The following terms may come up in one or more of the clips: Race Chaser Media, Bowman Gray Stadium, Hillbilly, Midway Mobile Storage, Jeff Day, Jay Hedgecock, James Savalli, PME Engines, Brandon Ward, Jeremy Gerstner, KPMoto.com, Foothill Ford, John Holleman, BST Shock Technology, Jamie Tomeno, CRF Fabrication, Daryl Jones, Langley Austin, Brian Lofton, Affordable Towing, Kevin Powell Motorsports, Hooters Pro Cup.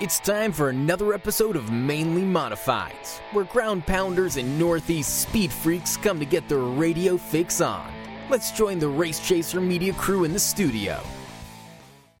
It's time for another episode of Mainly Modifieds, where ground pounders and Northeast speed freaks come to get their radio fix on. Let's join the Race Chaser Media crew in the studio.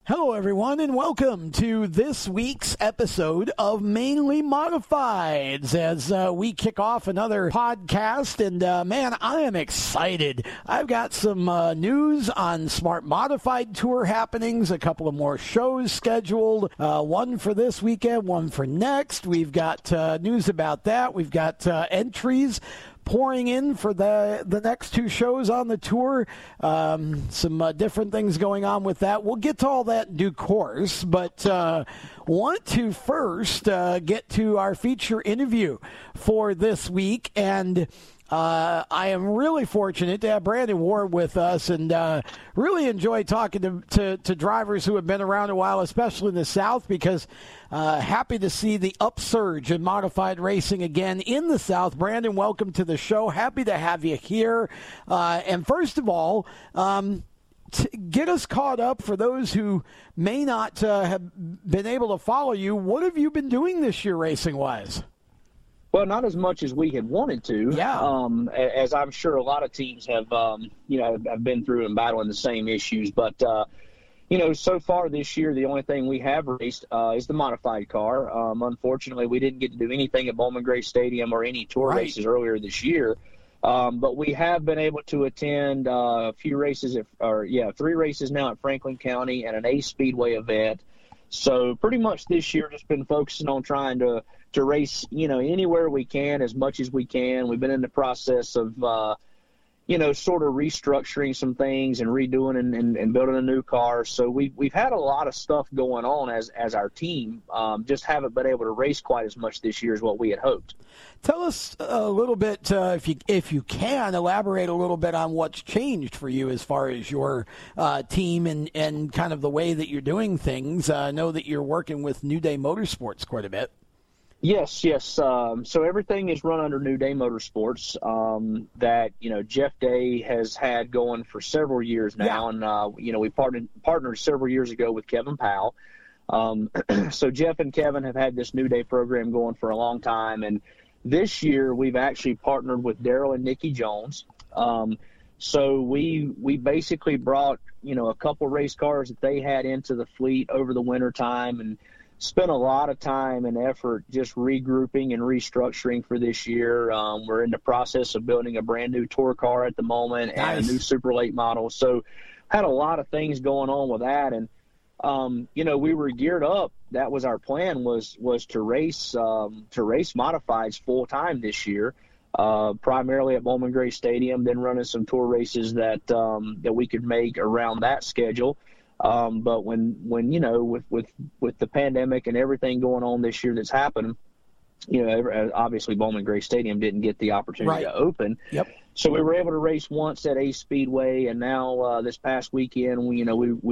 Hello, everyone, and welcome to this week's episode of Mainly Modifieds as we kick off another podcast. And, man, I am excited. I've got some news on Smart Modified Tour happenings, a couple of more shows scheduled, one for this weekend, one for next. We've got news about that. We've got entries pouring in for the next two shows on the tour. Some different things going on with that. We'll get to all that in due course, but want to first get to our feature interview for this week. And I am really fortunate to have Brandon Ward with us, and really enjoy talking to drivers who have been around a while, especially in the South, because happy to see the upsurge in modified racing again in the South. Brandon, welcome to the show. Happy to have you here. And first of all, get us caught up for those who may not have been able to follow you. What have you been doing this year racing-wise? Well, not as much as we had wanted to. Yeah. As I'm sure a lot of teams have, have been through and battling the same issues. But, so far this year, the only thing we have raced is the modified car. Unfortunately, we didn't get to do anything at Bowman Gray Stadium or any tour races earlier this year. But we have been able to attend three races now at Franklin County and an Ace Speedway event. So pretty much this year, just been focusing on trying to race, anywhere we can, as much as we can. We've been in the process of, sort of restructuring some things and redoing and building a new car. So we've had a lot of stuff going on as our team, just haven't been able to race quite as much this year as what we had hoped. Tell us a little bit, if you can, elaborate a little bit on what's changed for you as far as your team and kind of the way that you're doing things. I know that you're working with New Day Motorsports quite a bit. Yes. So everything is run under New Day Motorsports that, Jeff Day has had going for several years now. Yeah. And, we partnered several years ago with Kevin Powell. So Jeff and Kevin have had this New Day program going for a long time. And this year we've actually partnered with Daryl and Nikki Jones. So we basically brought, a couple race cars that they had into the fleet over the winter time and spent a lot of time and effort just regrouping and restructuring for this year. We're in the process of building a brand new tour car at the moment. Nice. And a new super late model. So had a lot of things going on with that. And, we were geared up. That was our plan was to race modifieds full time this year, primarily at Bowman Gray Stadium, then running some tour races that we could make around that schedule. But when with the pandemic and everything going on this year that's happened, obviously Bowman Gray Stadium didn't get the opportunity to open. Yep. So we were able to race once at Ace Speedway, and now this past weekend, we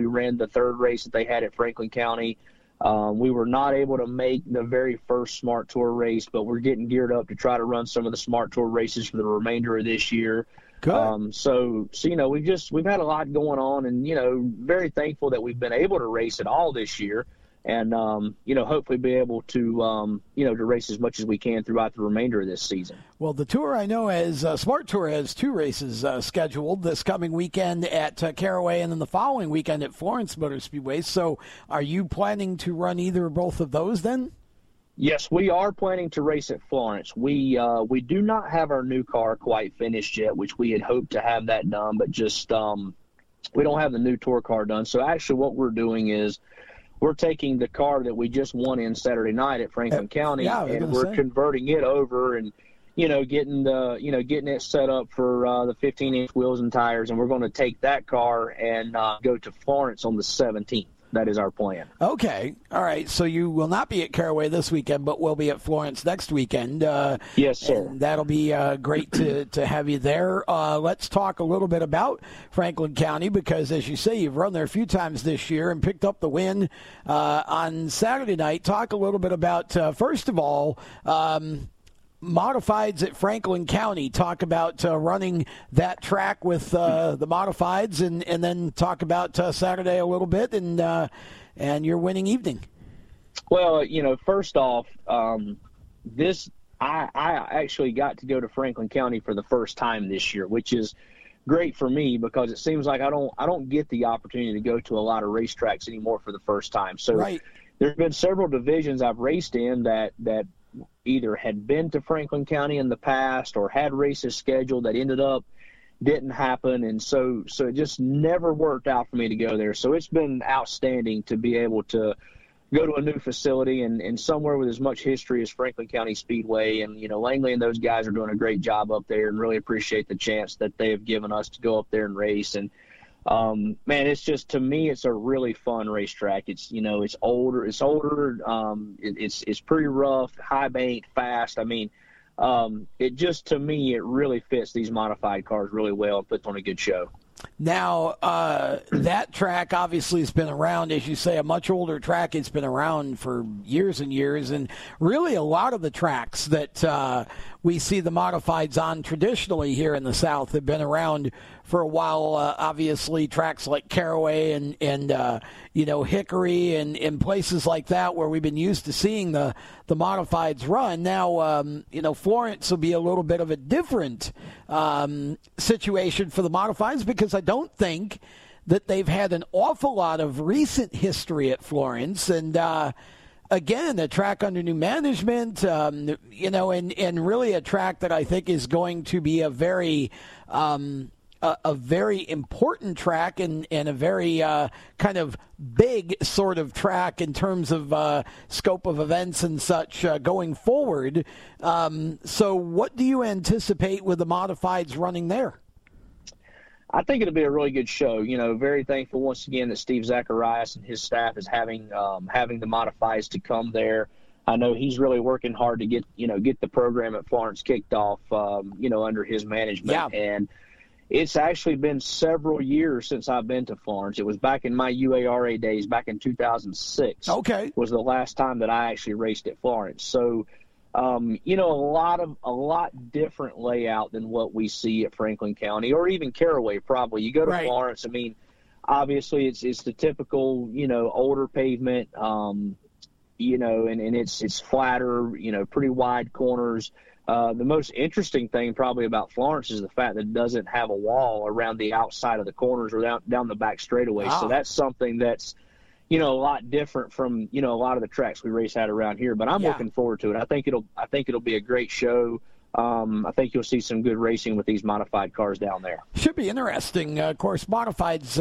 ran the third race that they had at Franklin County. We were not able to make the very first Smart Tour race, but we're getting geared up to try to run some of the Smart Tour races for the remainder of this year. Good. So we've had a lot going on, and very thankful that we've been able to race at all this year, and hopefully be able to to race as much as we can throughout the remainder of this season. Well, the tour I know as Smart Tour has two races scheduled this coming weekend at Caraway, and then the following weekend at Florence Motor Speedway. So, are you planning to run either or both of those then? Yes, we are planning to race at Florence. We do not have our new car quite finished yet, which we had hoped to have that done, but just we don't have the new tour car done. So actually what we're doing is we're taking the car that we just won in Saturday night at Franklin County, and we're converting it over and, getting it set up for the 15-inch wheels and tires, and we're going to take that car and go to Florence on the 17th. That is our plan. Okay. All right. So you will not be at Caraway this weekend, but will be at Florence next weekend. Yes, sir. That'll be great to have you there. Let's talk a little bit about Franklin County because, as you say, you've run there a few times this year and picked up the win on Saturday night. Talk a little bit about, first of all, modifieds at Franklin County. Talk about running that track with the modifieds, and then talk about Saturday a little bit and your winning evening. Well, you know, first off, I actually got to go to Franklin County for the first time this year, which is great for me because it seems like I don't get the opportunity to go to a lot of racetracks anymore for the first time. So right. There's been several divisions I've raced in that either had been to Franklin County in the past or had races scheduled that ended up didn't happen, and so it just never worked out for me to go there. So it's been outstanding to be able to go to a new facility and somewhere with as much history as Franklin County Speedway. And, you know, Langley and those guys are doing a great job up there, and really appreciate the chance that they have given us to go up there and race. And, man, it's just, to me, it's a really fun racetrack. It's, you know, it's older. It's pretty rough, high bank, fast. I mean, it just, to me, it really fits these modified cars really well and puts on a good show. Now, that track obviously has been around, as you say, a much older track. It's been around for years and years, and really a lot of the tracks that we see the modifieds on traditionally here in the South have been around for a while. Obviously, tracks like Caraway and Hickory and places like that where we've been used to seeing the modifieds run. Now, Florence will be a little bit of a different situation for the modifieds, because I don't think that they've had an awful lot of recent history at Florence. And again, a track under new management, and really a track that I think is going to be a very important track and a very kind of big sort of track in terms of scope of events and such going forward. So what do you anticipate with the modifieds running there? I think it'll be a really good show. You know, very thankful once again that Steve Zacharias and his staff is having the modifieds to come there. I know he's really working hard to get the program at Florence kicked off, under his management. Yeah. And it's actually been several years since I've been to Florence. It was back in my UARA days, back in 2006. Okay. Was the last time that I actually raced at Florence. So, a lot different layout than what we see at Franklin County or even Caraway. Probably you go to right. Florence. I mean, obviously it's the typical, older pavement, and it's flatter, pretty wide corners. The most interesting thing probably about Florence is the fact that it doesn't have a wall around the outside of the corners or down the back straightaway. Wow. So that's something that's, a lot different from, a lot of the tracks we race at around here, but I'm looking forward to it. I think it'll be a great show. I think you'll see some good racing with these modified cars down there. Should be interesting. Of course, modifieds,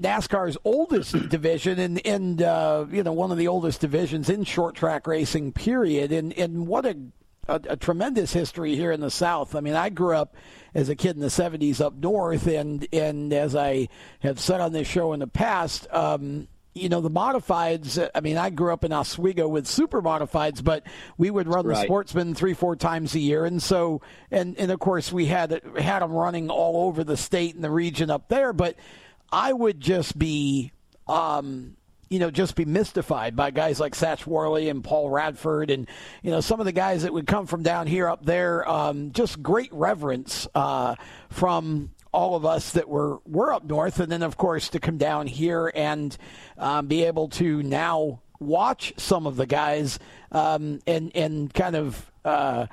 NASCAR's oldest division and one of the oldest divisions in short track racing, period. And what a tremendous history here in the South. I mean, I grew up as a kid in the 70s up north, and as I have said on this show in the past, the modifieds, I mean, I grew up in Oswego with super modifieds, but we would run the Sportsman 3-4 times a year. And so, and of course, we had them running all over the state and the region up there. But I would just be, just be mystified by guys like Satch Worley and Paul Radford and, some of the guys that would come from down here up there. Just great reverence from all of us that were up north, and then, of course, to come down here and be able to now watch some of the guys and kind of, I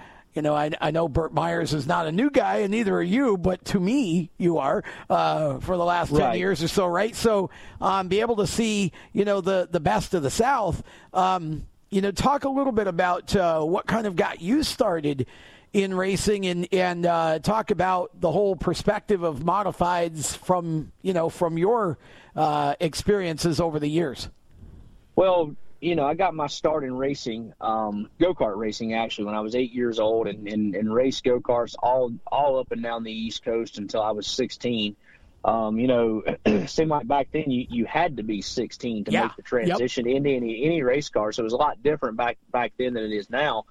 know Burt Myers is not a new guy, and neither are you, but to me, you are for the last 10 years or so, right? So be able to see, the best of the South. Talk a little bit about what kind of got you started in racing and talk about the whole perspective of modifieds from your experiences over the years. Well, I got my start in racing, go-kart racing actually, when I was 8 years old and raced go-karts all up and down the East Coast until I was 16. It seemed like back then you had to be 16 to make the transition into any race car. So it was a lot different back then than it is now.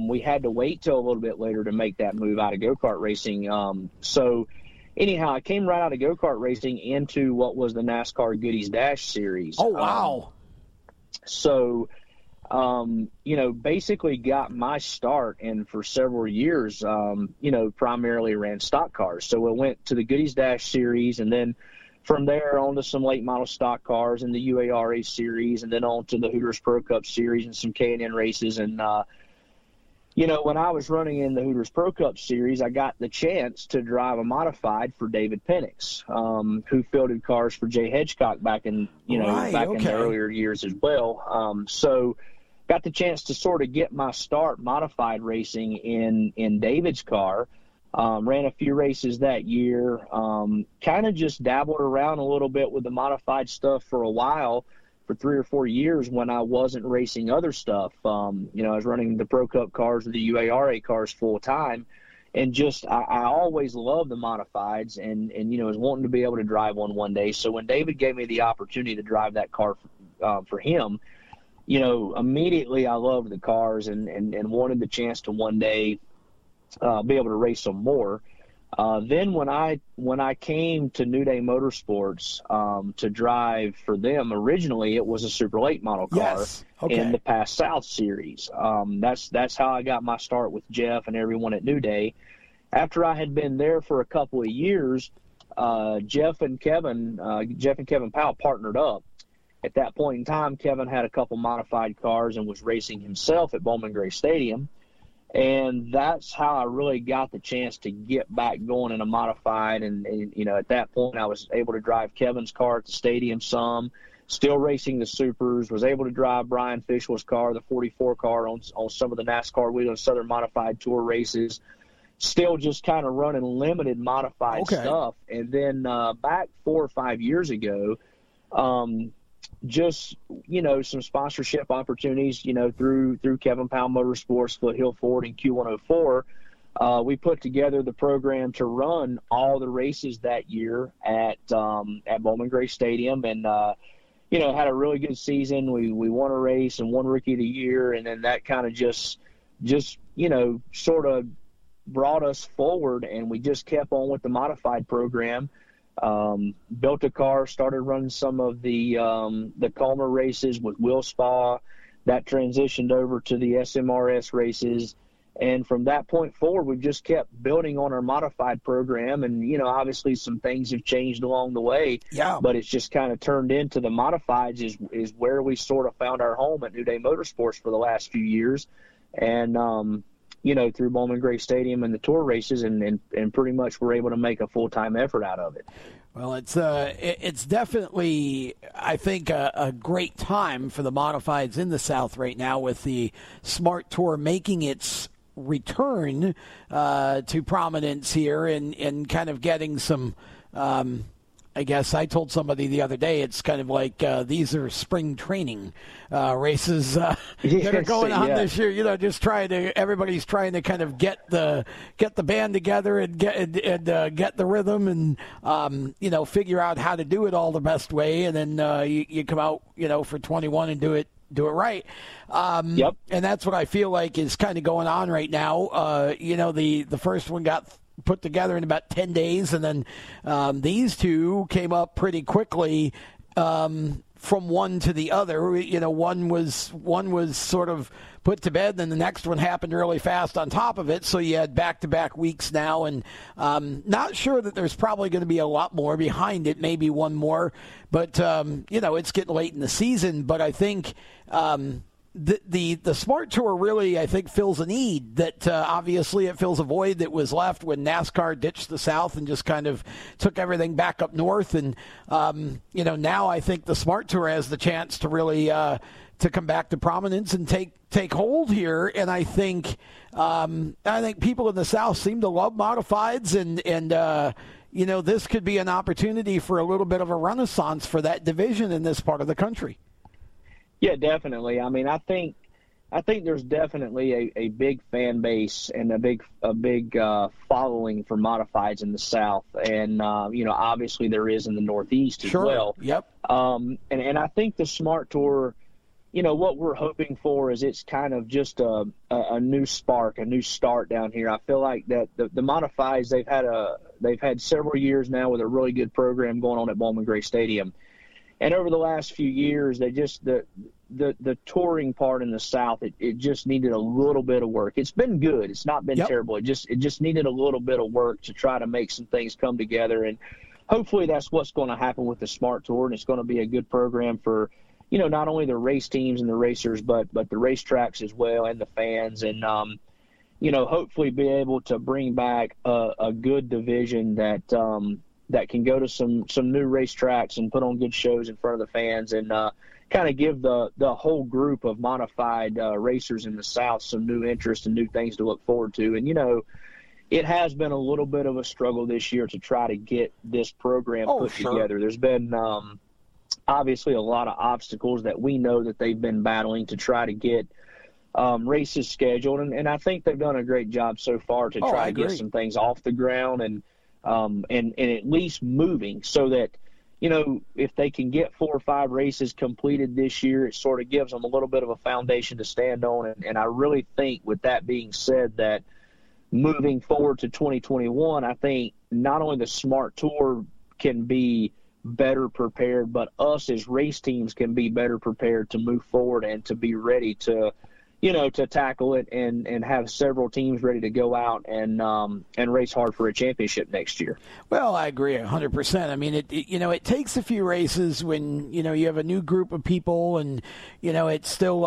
We had to wait till a little bit later to make that move out of go-kart racing. So anyhow, I came right out of go-kart racing into what was the NASCAR Goodies Dash series. Oh, wow. Basically got my start, and for several years, primarily ran stock cars. So I went to the Goodies Dash series and then from there on to some late model stock cars in the UARA series, and then on to the Hooters Pro Cup series and some K and N races. And, you know, when I was running in the Hooters Pro Cup series, I got the chance to drive a modified for David Penix, who fielded cars for Jay Hedgecock back in, you know, in the earlier years as well. So got the chance to sort of get my start modified racing in David's car. Ran a few races that year, kind of just dabbled around a little bit with the modified stuff for a while, for 3 or 4 years when I wasn't racing other stuff. You know, I was running the Pro Cup cars or the UARA cars full time, and just I always loved the modifieds, and you know, was wanting to be able to drive one day. So when David gave me the opportunity to drive that car for him, you know, immediately I loved the cars and wanted the chance to one day be able to race some more. Then when I came to New Day Motorsports to drive for them, originally it was a super late model car in the Pass South series. That's how I got my start with Jeff and everyone at New Day. After I had been there for a couple of years, Jeff and Kevin Powell partnered up. At that point in time, Kevin had a couple modified cars and was racing himself at Bowman Gray Stadium. And that's how I really got the chance to get back going in a modified. And you know, at that point, I was able to drive Kevin's car at the stadium some, still racing the supers, was able to drive Brian Fishwell's car, the 44 car, on some of the NASCAR Whelen Southern Modified Tour races, still just kind of running limited modified stuff. And then back 4 or 5 years ago, just, you know, some sponsorship opportunities, you know, through Kevin Powell Motorsports, Foothill Ford, and Q104, we put together the program to run all the races that year at Bowman Gray Stadium, and you know, had a really good season. We won a race and won Rookie of the Year, and then that kind of just you know, sort of brought us forward, and we just kept on with the modified program. Built a car, started running some of the Calmer races with Will Spa, that transitioned over to the SMRS races, and from that point forward, we've just kept building on our modified program. And you know, obviously some things have changed along the way, but it's just kind of turned into the modifieds is where we sort of found our home at New Day Motorsports for the last few years, and you know, through Bowman Gray Stadium and the tour races, and pretty much we're able to make a full-time effort out of it. Well, it's definitely, I think, a great time for the modifieds in the South right now, with the Smart Tour making its return to prominence here, and kind of getting some I guess I told somebody the other day, it's kind of like these are spring training races that are going on this year. You know, just everybody's trying to kind of get the band together and get the rhythm, and you know, figure out how to do it all the best way, and then you come out, you know, for 21 and do it right. And that's what I feel like is kind of going on right now. You know, the first one got put together in about 10 days, and then these two came up pretty quickly from one to the other. You know, one was sort of put to bed, then the next one happened really fast on top of it, so you had back-to-back weeks now, and not sure that there's probably going to be a lot more behind it, maybe one more, but you know, it's getting late in the season. But I think the Smart Tour really, I think, fills a need that obviously it fills a void that was left when NASCAR ditched the South and just kind of took everything back up north. And, you know, now I think the Smart Tour has the chance to really to come back to prominence and take hold here. And I think people in the South seem to love modifieds, and you know, this could be an opportunity for a little bit of a renaissance for that division in this part of the country. Yeah, definitely. I mean, I think there's definitely a big fan base and a big following for modifieds in the South, and you know, obviously there is in the Northeast as well. And I think the Smart Tour, you know, what we're hoping for is it's kind of just a new spark, a new start down here. I feel like that the modifieds, they've had several years now with a really good program going on at Bowman Gray Stadium. And over the last few years, they just the touring part in the South, it just needed a little bit of work. It's been good. It's not been terrible. It just needed a little bit of work to try to make some things come together. And hopefully that's what's going to happen with the Smart Tour, and it's going to be a good program for, you know, not only the race teams and the racers, but the racetracks as well, and the fans, and you know, hopefully be able to bring back a good division that that can go to some new racetracks and put on good shows in front of the fans, and kind of give the whole group of modified racers in the South some new interest and new things to look forward to. And, you know, it has been a little bit of a struggle this year to try to get this program put together. There's been obviously a lot of obstacles that we know that they've been battling to try to get races scheduled, and I think they've done a great job so far to try to get some things off the ground and at least moving, so that, you know, if they can get 4 or 5 races completed this year, it sort of gives them a little bit of a foundation to stand on. And I really think, with that being said, that moving forward to 2021, I think not only the Smart Tour can be better prepared, but us as race teams can be better prepared to move forward and to be ready to, you know, to tackle it and have several teams ready to go out and race hard for a championship next year. Well, I agree 100%. I mean, it you know, it takes a few races when, you know, you have a new group of people, and, you know, it's still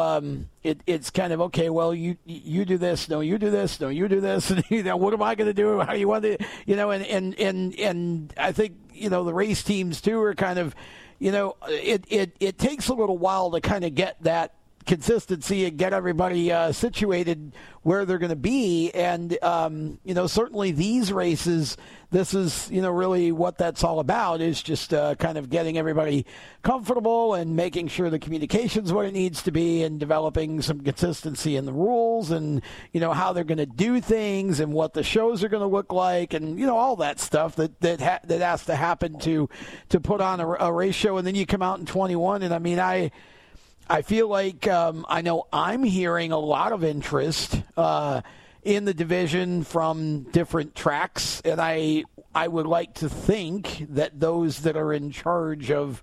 it's kind of, okay, well, you do this, no, you do this, no, you do this, and, you know, what am I going to do? How do you want to, you know, and I think, you know, the race teams too are kind of, you know, it takes a little while to kind of get that consistency and get everybody situated where they're going to be. And, you know, certainly these races, this is, you know, really what that's all about, is just kind of getting everybody comfortable and making sure the communication's what it needs to be, and developing some consistency in the rules, and, you know, how they're going to do things, and what the shows are going to look like, and, you know, all that stuff that has to happen to put on a race show. And then you come out in 21, and, I mean, I feel like I know I'm hearing a lot of interest in the division from different tracks, and I would like to think that those that are in charge of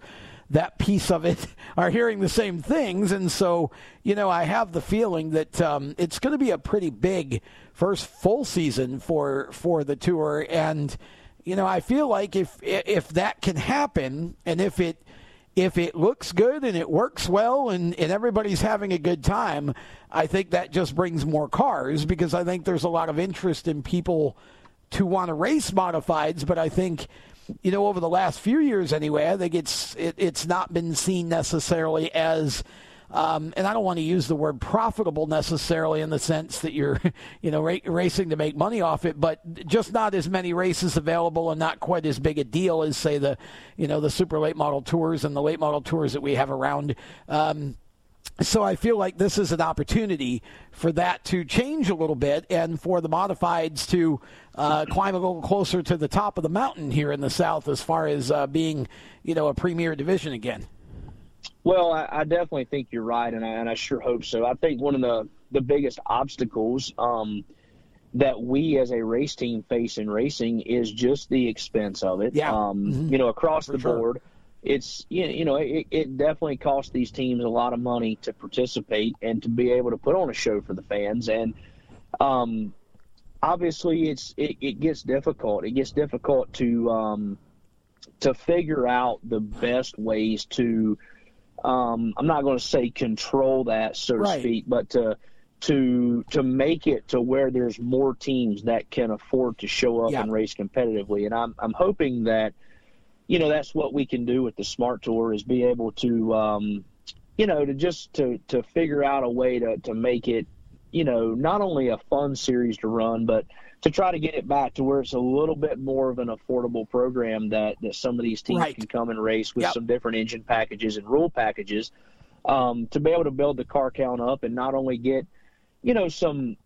that piece of it are hearing the same things. And so, you know, I have the feeling that it's going to be a pretty big first full season for the tour. And, you know, I feel like if that can happen, and if it looks good and it works well and everybody's having a good time, I think that just brings more cars, because I think there's a lot of interest in people to want to race modifieds. But I think, you know, over the last few years anyway, I think it's not been seen necessarily as and I don't want to use the word profitable necessarily, in the sense that you're, you know, racing to make money off it, but just not as many races available, and not quite as big a deal as, say, the, you know, the super late model tours and the late model tours that we have around. So I feel like this is an opportunity for that to change a little bit, and for the modifieds to climb a little closer to the top of the mountain here in the South, as far as being, you know, a premier division again. Well, I definitely think you're right, and I sure hope so. I think one of the biggest obstacles that we as a race team face in racing is just the expense of it. Yeah. You know, across the board, it's, you know, it definitely costs these teams a lot of money to participate and to be able to put on a show for the fans. And obviously, it gets difficult. It gets difficult to figure out the best ways to. I'm not going to say control that, so to speak, but to make it to where there's more teams that can afford to show up and race competitively. And I'm hoping that, you know, that's what we can do with the Smart Tour, is be able to, you know, to just to figure out a way to make it, you know, not only a fun series to run, but to try to get it back to where it's a little bit more of an affordable program that some of these teams can come and race with some different engine packages and rule packages, to be able to build the car count up, and not only get, you know, some,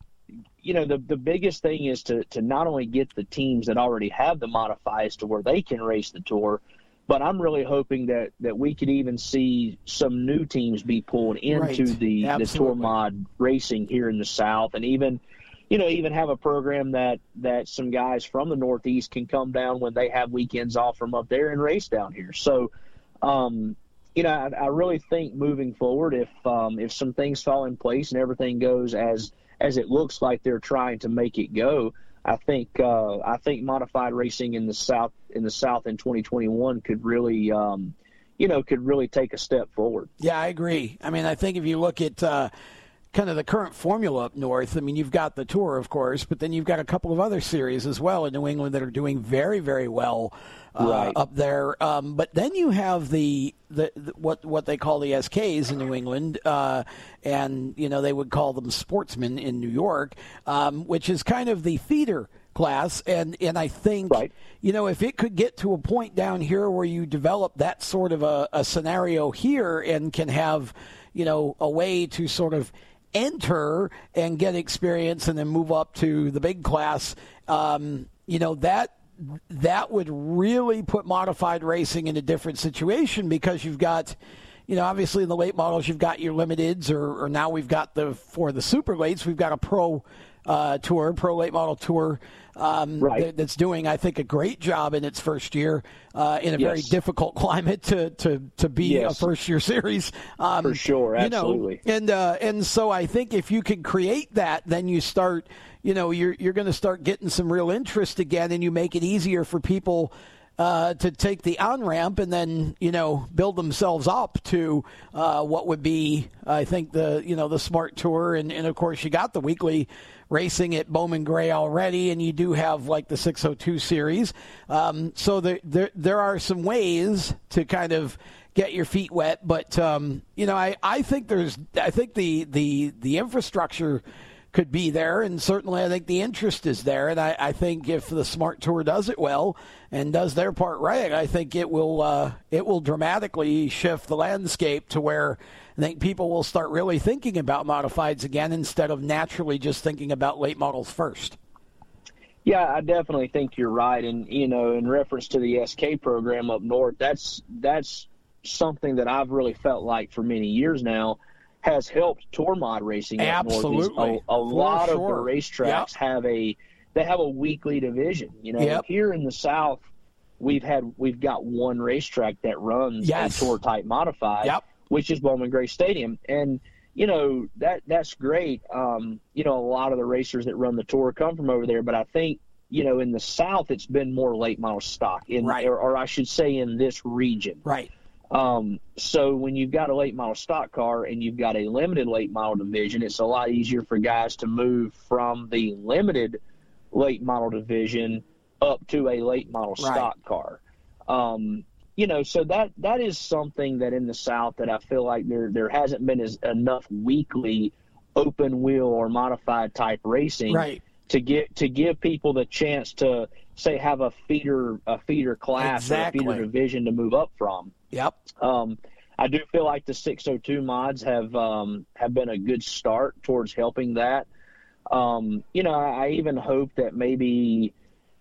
you know, the biggest thing is to not only get the teams that already have the modifieds to where they can race the tour, but I'm really hoping that we could even see some new teams be pulled into the tour mod racing here in the South, and even, you know, even have a program that some guys from the Northeast can come down when they have weekends off from up there and race down here. So, you know, I really think moving forward, if some things fall in place and everything goes as it looks like they're trying to make it go, I think modified racing in the South in 2021 could really take a step forward. Yeah, I agree. I mean, I think if you look at kind of the current formula up north, I mean, you've got the Tour, of course, but then you've got a couple of other series as well in New England that are doing very, very well up there. But then you have the what they call the SKs in New England, and they would call them sportsmen in New York, which is kind of the feeder class, and I think if it could get to a point down here where you develop that sort of a scenario here and can have a way to sort of enter and get experience and then move up to the big class, that would really put modified racing in a different situation, because you've got obviously in the late models you've got your limiteds, or now we've got the super lates, we've got a pro late model tour that's doing, I think, a great job in its first year in a very difficult climate to be a first year series. For sure, absolutely. And so I think if you can create that, then you start, you're going to start getting some real interest again, and you make it easier for people to take the on-ramp and then, build themselves up to what would be, I think, the Smart Tour. And, of course, you got the weekly racing at Bowman Gray already, and you do have, like, the 602 series. So there are some ways to kind of get your feet wet. But, I think the infrastructure could be there, and certainly I think the interest is there, and I think if the Smart Tour does it well and does their part right, I think it will dramatically shift the landscape to where I think people will start really thinking about modifieds again instead of naturally just thinking about late models first. Yeah, I definitely think you're right, and in reference to the SK program up north, that's something that I've really felt like for many years now has helped tour mod racing. Absolutely. A lot of the racetracks have a weekly division. Here in the South, we've got one racetrack that runs a tour type modified, which is Bowman Gray Stadium, and that's great. A lot of the racers that run the tour come from over there, but I think in the South it's been more late model stock or I should say in this region. Right. So when you've got a late model stock car and you've got a limited late model division, it's a lot easier for guys to move from the limited late model division up to a late model stock car. So that is something that in the South that I feel like there hasn't been as enough weekly open wheel or modified type racing to give people the chance to say have a feeder class or a feeder division to move up from. Yep. I do feel like the 602 mods have been a good start towards helping that. I even hope that maybe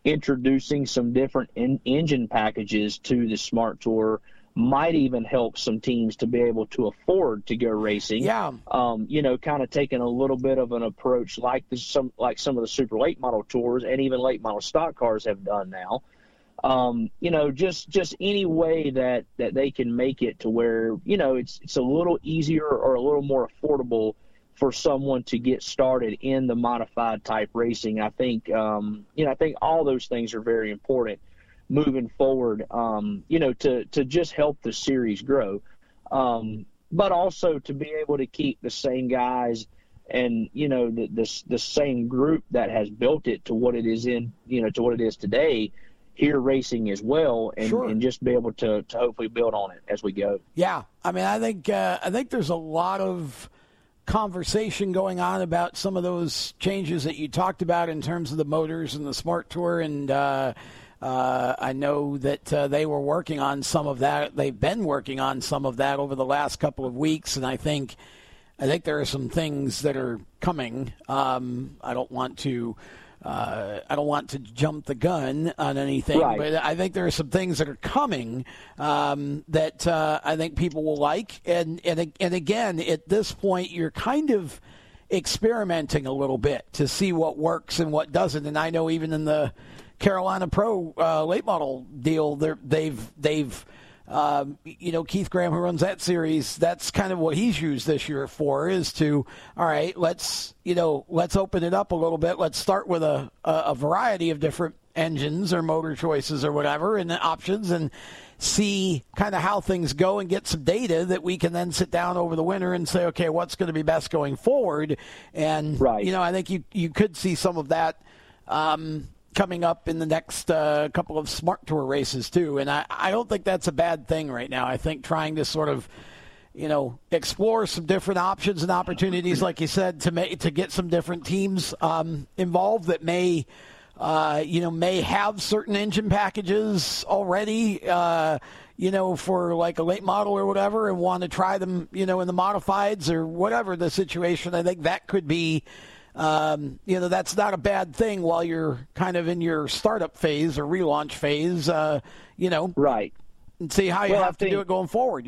introducing some different engine packages to the Smart Tour might even help some teams to be able to afford to go racing. Yeah. Kind of taking a little bit of an approach like some of the super late model tours and even late model stock cars have done now. Just any way that they can make it to where, it's a little easier or a little more affordable for someone to get started in the modified type racing. I think, I think all those things are very important moving forward, to just help the series grow. But also to be able to keep the same guys and, the same group that has built it to what it is to what it is today, here racing as well, and just be able to hopefully build on it as we go. Yeah, I mean, I think there's a lot of conversation going on about some of those changes that you talked about in terms of the motors and the Smart Tour, and I know that they were working on some of that. They've been working on some of that over the last couple of weeks, and I think there are some things that are coming. I don't want to jump the gun on anything, but I think there are some things that are coming that I think people will like. And again, at this point, you're kind of experimenting a little bit to see what works and what doesn't. And I know even in the Carolina Pro late model deal, they've Keith Graham, who runs that series, that's kind of what he's used this year for, is to, all right, let's open it up a little bit. Let's start with a variety of different engines or motor choices or whatever and options, and see kind of how things go and get some data that we can then sit down over the winter and say, okay, what's going to be best going forward? And, right. I think you could see some of that coming up in the next couple of Smart Tour races too. And I don't think that's a bad thing right now. I think trying to sort of, explore some different options and opportunities, like you said, to get some different teams involved that may have certain engine packages already, for like a late model or whatever, and want to try them, in the modifieds or whatever the situation. I think that could be, that's not a bad thing while you're kind of in your startup phase or relaunch phase, Right. And see how you have to do it going forward,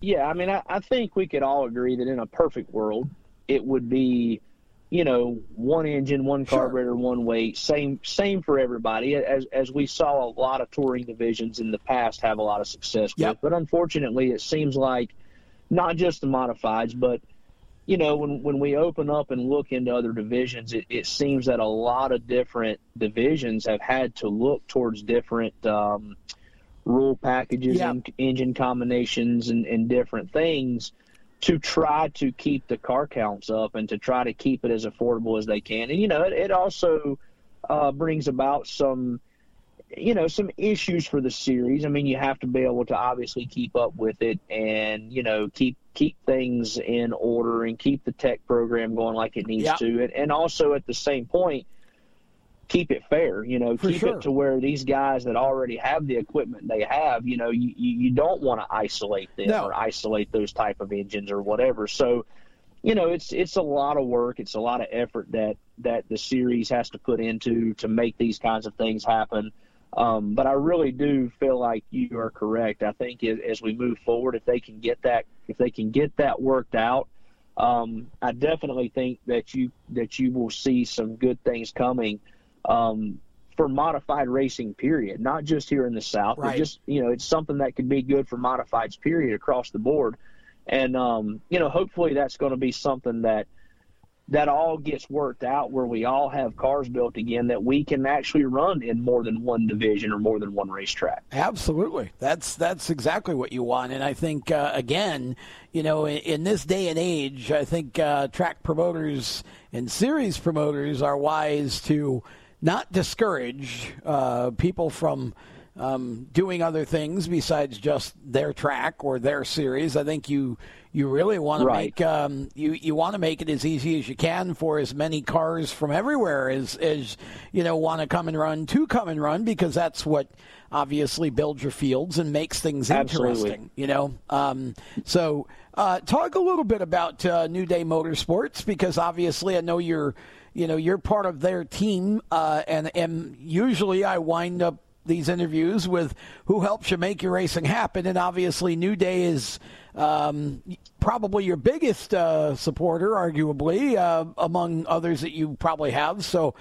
Yeah, I think we could all agree that in a perfect world, it would be one engine, one carburetor, sure, one weight, same for everybody, as we saw a lot of touring divisions in the past have a lot of success with. Yep. But unfortunately, it seems like not just the modifieds, but, when we open up and look into other divisions, it seems that a lot of different divisions have had to look towards different rule packages, yep, and engine combinations and different things to try to keep the car counts up and to try to keep it as affordable as they can. And, it also brings about some, some issues for the series. You have to be able to obviously keep up with it and, keep things in order and keep the tech program going like it needs, yep, to. And also at the same point, keep it fair, for keep sure it to where these guys that already have the equipment they have, you don't want to isolate them, no, or isolate those type of engines or whatever. So, it's a lot of work. It's a lot of effort that the series has to put into to make these kinds of things happen. But I really do feel like you are correct. I think as we move forward, if they can get that worked out, I definitely think that you will see some good things coming. For modified racing, period, not just here in the South, right, but just, it's something that could be good for modifieds, period, across the board. And, hopefully that's going to be something that all gets worked out where we all have cars built again that we can actually run in more than one division or more than one racetrack. Absolutely. That's exactly what you want. And I think, again, in this day and age, I think track promoters and series promoters are wise to not discourage people from doing other things besides just their track or their series. I think you really want to, right, make you want to make it as easy as you can for as many cars from everywhere as want to come and run, because that's what obviously builds your fields and makes things, absolutely, interesting. Talk a little bit about New Day Motorsports, because obviously I know you're part of their team, and usually I wind up these interviews with who helps you make your racing happen. And obviously New Day is probably your biggest supporter, arguably, among others that you probably have. So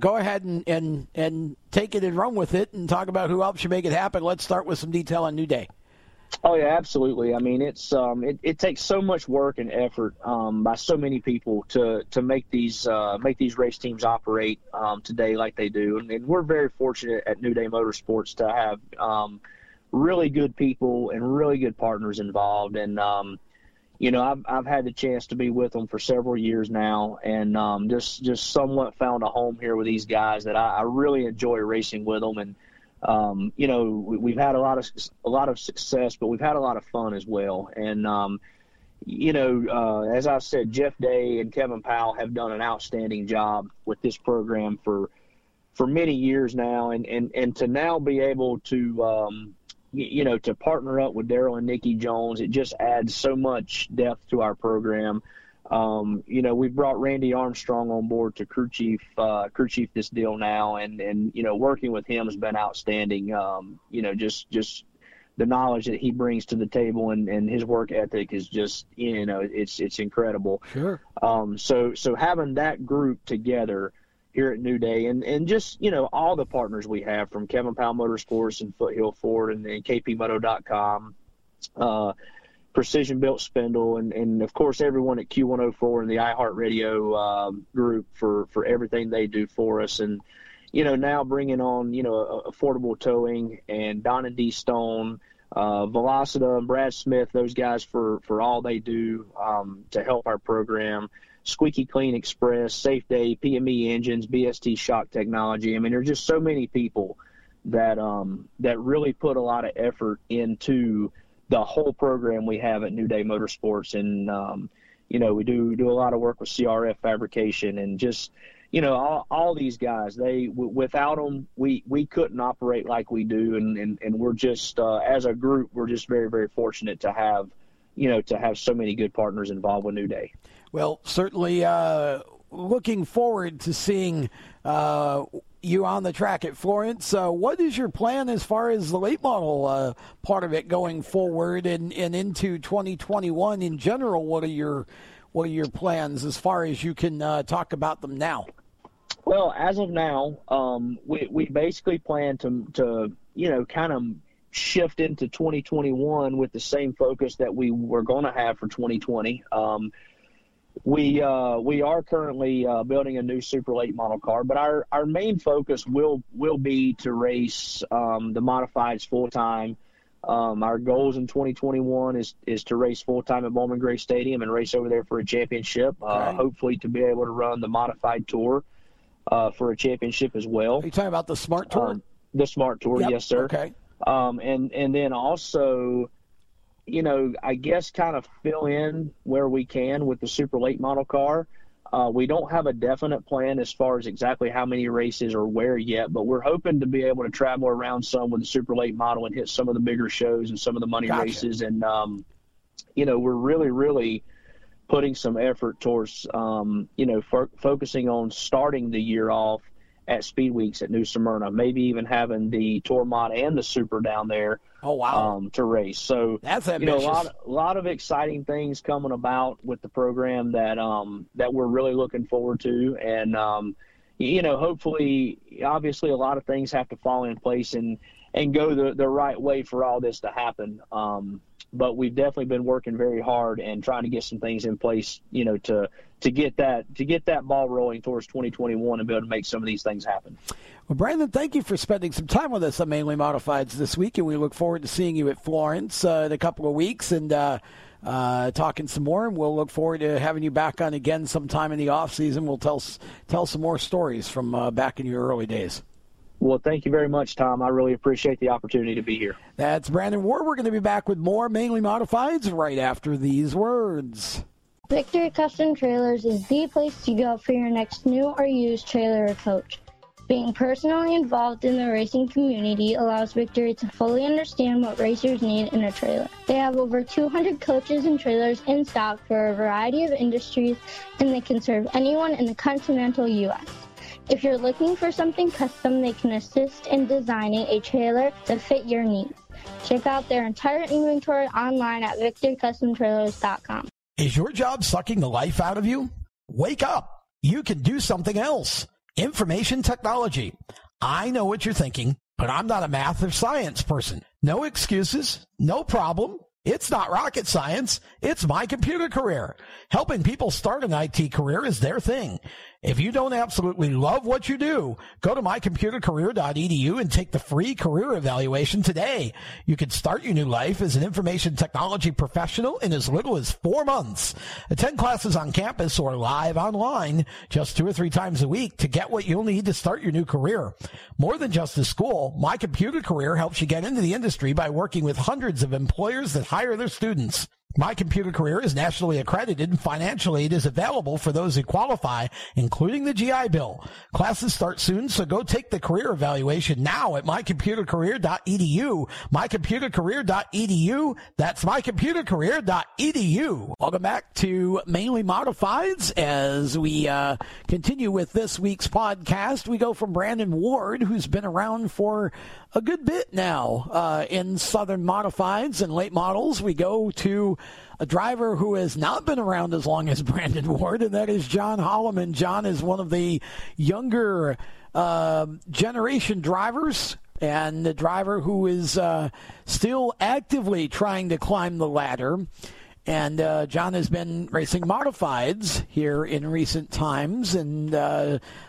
go ahead and take it and run with it and talk about who helps you make it happen. Let's start with some detail on New Day. Oh, yeah, absolutely. It's it takes so much work and effort by so many people to make these race teams operate today like they do. And we're very fortunate at New Day Motorsports to have really good people and really good partners involved. And, I've had the chance to be with them for several years now, and just somewhat found a home here with these guys that I really enjoy racing with them. And, we've had a lot of success, but we've had a lot of fun as well. And, as I said, Jeff Day and Kevin Powell have done an outstanding job with this program for many years now. And to now be able to, to partner up with Daryl and Nikki Jones, it just adds so much depth to our program. We brought Randy Armstrong on board to crew chief this deal now, and working with him has been outstanding. Just the knowledge that he brings to the table and his work ethic is just, it's incredible. Sure. So having that group together here at New Day, and just, you know, all the partners we have, from Kevin Powell Motorsports and Foothill Ford and KPMoto.com, Precision Built Spindle, and of course everyone at Q104 and the iHeartRadio group for everything they do for us. And, you know, now bringing on, you know, Affordable Towing and Don and D Stone, Velocita and Brad Smith, those guys for all they do to help our program. Squeaky Clean Express, Safe Day, PME Engines, BST Shock Technology. I mean, there's just so many people that that really put a lot of effort into the whole program we have at New Day Motorsports. And, you know, we do a lot of work with CRF fabrication, and just, you know, all these guys, without them, we couldn't operate like we do. And we're just, as a group, we're just very, very fortunate to have, you know, to have so many good partners involved with New Day. Well, certainly looking forward to seeing you on the track at Florence. What is your plan as far as the late model part of it going forward and into 2021 in general? What are your plans as far as you can talk about them now? Well, as of now, we basically plan to you know, kind of shift into 2021 with the same focus that we were going to have for 2020. We are currently building a new super late model car, but our main focus will be to race the modifieds full time. Our goals in 2021 is to race full time at Bowman Gray Stadium and race over there for a championship. Okay. Hopefully to be able to run the modified tour for a championship as well. Are you talking about the Smart Tour? The Smart Tour, yep. Yes, sir. Okay. And then also, you know, I guess kind of fill in where we can with the super late model car. We don't have a definite plan as far as exactly how many races or where yet, but we're hoping to be able to travel around some with the super late model and hit some of the bigger shows and some of the money Gotcha. Races. And, you know, we're really, really putting some effort towards, you know, focusing on starting the year off at Speed Weeks at New Smyrna, maybe even having the Tour Mod and the Super down there. Oh, wow. To race. So that's ambitious. You know, a lot of exciting things coming about with the program that we're really looking forward to. And, you know, hopefully, obviously a lot of things have to fall in place and go the right way for all this to happen. But we've definitely been working very hard and trying to get some things in place, you know, to get that ball rolling towards 2021 and be able to make some of these things happen. Well, Brandon, thank you for spending some time with us on Mainly Modifieds this week, and we look forward to seeing you at Florence in a couple of weeks and talking some more. And we'll look forward to having you back on again sometime in the off season. We'll tell some more stories from back in your early days. Well, thank you very much, Tom. I really appreciate the opportunity to be here. That's Brandon Ward. We're going to be back with more Mainly Modifieds right after these words. Victory Custom Trailers is the place to go for your next new or used trailer or coach. Being personally involved in the racing community allows Victory to fully understand what racers need in a trailer. They have over 200 coaches and trailers in stock for a variety of industries, and they can serve anyone in the continental U.S. If you're looking for something custom, they can assist in designing a trailer to fit your needs. Check out their entire inventory online at victorcustomtrailers.com. Is your job sucking the life out of you? Wake up. You can do something else. Information technology. I know what you're thinking, but I'm not a math or science person. No excuses, no problem. It's not rocket science. It's My Computer Career. Helping people start an IT career is their thing. If you don't absolutely love what you do, go to mycomputercareer.edu and take the free career evaluation today. You can start your new life as an information technology professional in as little as 4 months. Attend classes on campus or live online just 2 or 3 times a week to get what you'll need to start your new career. More than just a school, My Computer Career helps you get into the industry by working with hundreds of employers that hire their students. My Computer Career is nationally accredited, and financial aid is available for those who qualify, including the GI Bill. Classes start soon, so go take the career evaluation now at mycomputercareer.edu. mycomputercareer.edu. That's mycomputercareer.edu. Welcome back to Mainly Modifieds as we continue with this week's podcast. We go from Brandon Ward, who's been around for a good bit now in Southern Modifieds and late models. We go to a driver who has not been around as long as Brandon Ward, and that is John Holleman. John is one of the younger generation drivers, and the driver who is still actively trying to climb the ladder. And John has been racing modifieds here in recent times, and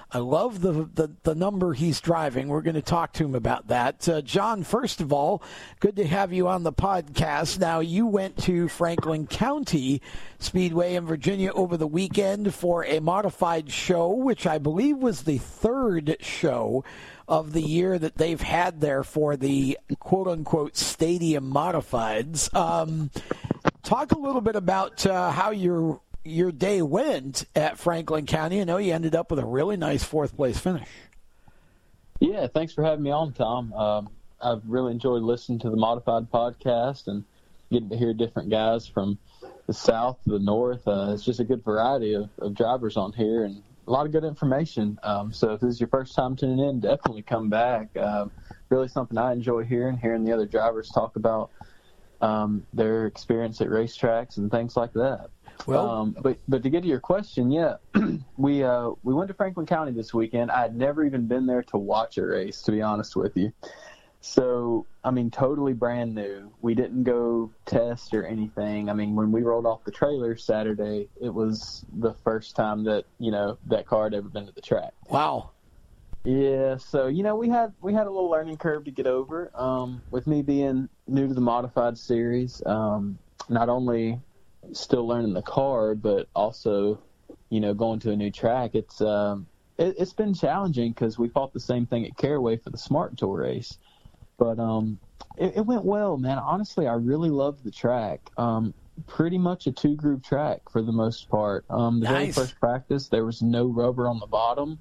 I love the number he's driving. We're going to talk to him about that. John, first of all, good to have you on the podcast. Now, you went to Franklin County Speedway in Virginia over the weekend for a modified show, which I believe was the third show of the year that they've had there for the quote-unquote stadium modifieds. Talk a little bit about how your day went at Franklin County. I know you ended up with a really nice fourth-place finish. Yeah, thanks for having me on, Tom. I've really enjoyed listening to the Modified podcast and getting to hear different guys from the south to the north. It's just a good variety of drivers on here and a lot of good information. So if this is your first time tuning in, definitely come back. Really something I enjoy hearing the other drivers talk about their experience at racetracks and things like that. Well, but to get to your question, yeah, we went to Franklin County this weekend. I had never even been there to watch a race, to be honest with you. So, I mean, totally brand new. We didn't go test or anything. I mean, when we rolled off the trailer Saturday, it was the first time that, you know, that car had ever been to the track. Wow. Yeah, so, you know, we had a little learning curve to get over. With me being new to the modified series, not only still learning the car, but also, you know, going to a new track, it's been challenging because we fought the same thing at Caraway for the Smart Tour race. But it went well, man. Honestly, I really loved the track. Pretty much a two-groove track for the most part. The very first practice, there was no rubber on the bottom.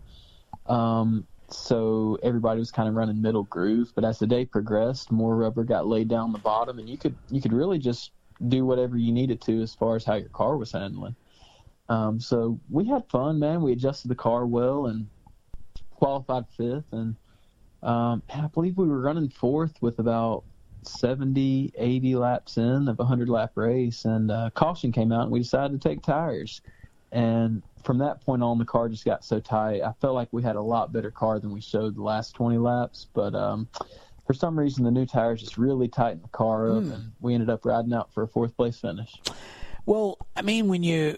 So everybody was kind of running middle groove, but as the day progressed, more rubber got laid down the bottom, and you could really just do whatever you needed to as far as how your car was handling. So we had fun, man. We adjusted the car well and qualified fifth, and I believe we were running fourth with about 70, 80 laps in of a 100-lap race, and caution came out, and we decided to take tires. And from that point on, the car just got so tight. I felt like we had a lot better car than we showed the last 20 laps. But for some reason, the new tires just really tightened the car up, and we ended up riding out for a fourth-place finish. Well, I mean, when you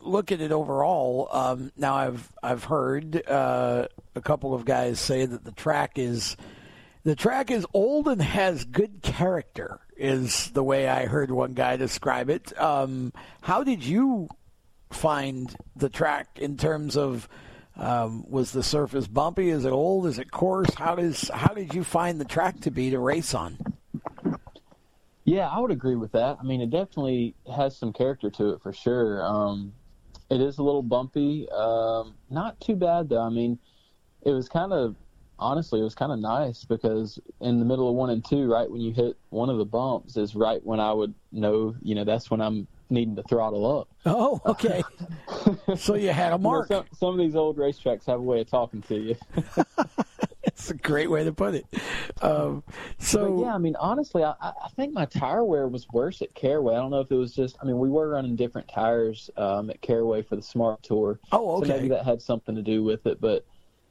look at it overall, now I've heard a couple of guys say that the track is old and has good character, is the way I heard one guy describe it. How did you find the track in terms of was the surface bumpy? Is it old? Is it coarse? How did you find the track to be to race on? Yeah, I would agree with that. I mean, it definitely has some character to it for sure. It is a little bumpy. Not too bad though. I mean, it was kind of nice because in the middle of 1 and 2, right when you hit one of the bumps is right when I would know, you know, that's when I'm needing to throttle up. Oh, okay. So you had a mark. You know, some of these old racetracks have a way of talking to you. It's a great way to put it. But yeah, I mean, honestly, I think my tire wear was worse at Caraway. I don't know if it was just, I mean, we were running different tires at Caraway for the Smart Tour. Oh, okay. So maybe that had something to do with it,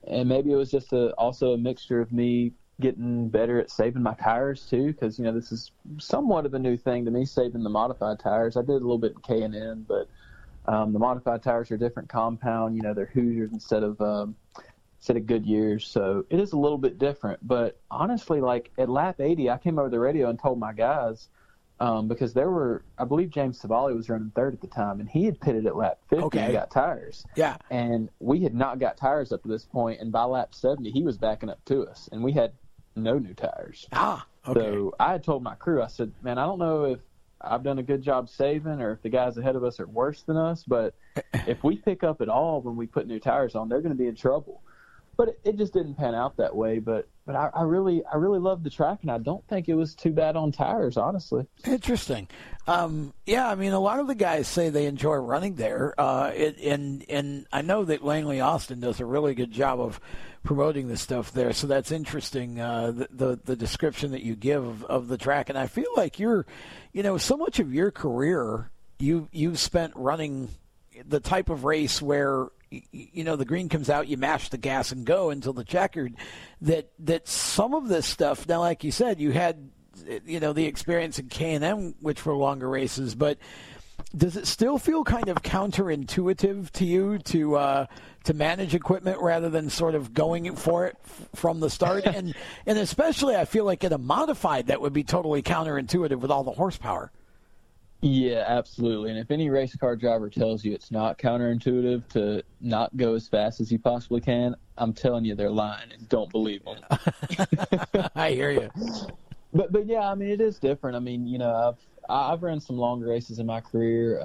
and maybe it was just also a mixture of me getting better at saving my tires too, because you know this is somewhat of a new thing to me, saving the modified tires. I did a little bit in K and N, but the modified tires are a different compound. You know, they're Hooters instead of Goodyears, so it is a little bit different. But honestly, like at lap 80, I came over the radio and told my guys because there were, I believe James Savalli was running third at the time, and he had pitted at lap 50 and got tires. Yeah, and we had not got tires up to this point, and by lap 70, he was backing up to us, and we had no new tires. Ah, okay. So I had told my crew, I said, man, I don't know if I've done a good job saving or if the guys ahead of us are worse than us, but if we pick up at all when we put new tires on, they're going to be in trouble. But it just didn't pan out that way. But I really loved the track, and I don't think it was too bad on tires, honestly. Interesting. Yeah, I mean, a lot of the guys say they enjoy running there. And I know that Langley Austin does a really good job of promoting this stuff there, so that's interesting, the description that you give of the track. And I feel like you're, so much of your career you've spent running the type of race where the green comes out, you mash the gas and go until the checkered, that some of this stuff, now, like you said, you had, the experience in K and N, which were longer races, but does it still feel kind of counterintuitive to you to manage equipment rather than sort of going for it from the start? and especially, I feel like in a modified, that would be totally counterintuitive with all the horsepower. Yeah, absolutely. And if any race car driver tells you it's not counterintuitive to not go as fast as you possibly can, I'm telling you they're lying and don't believe them. I hear you. But yeah, I mean, it is different. I mean, I've run some longer races in my career,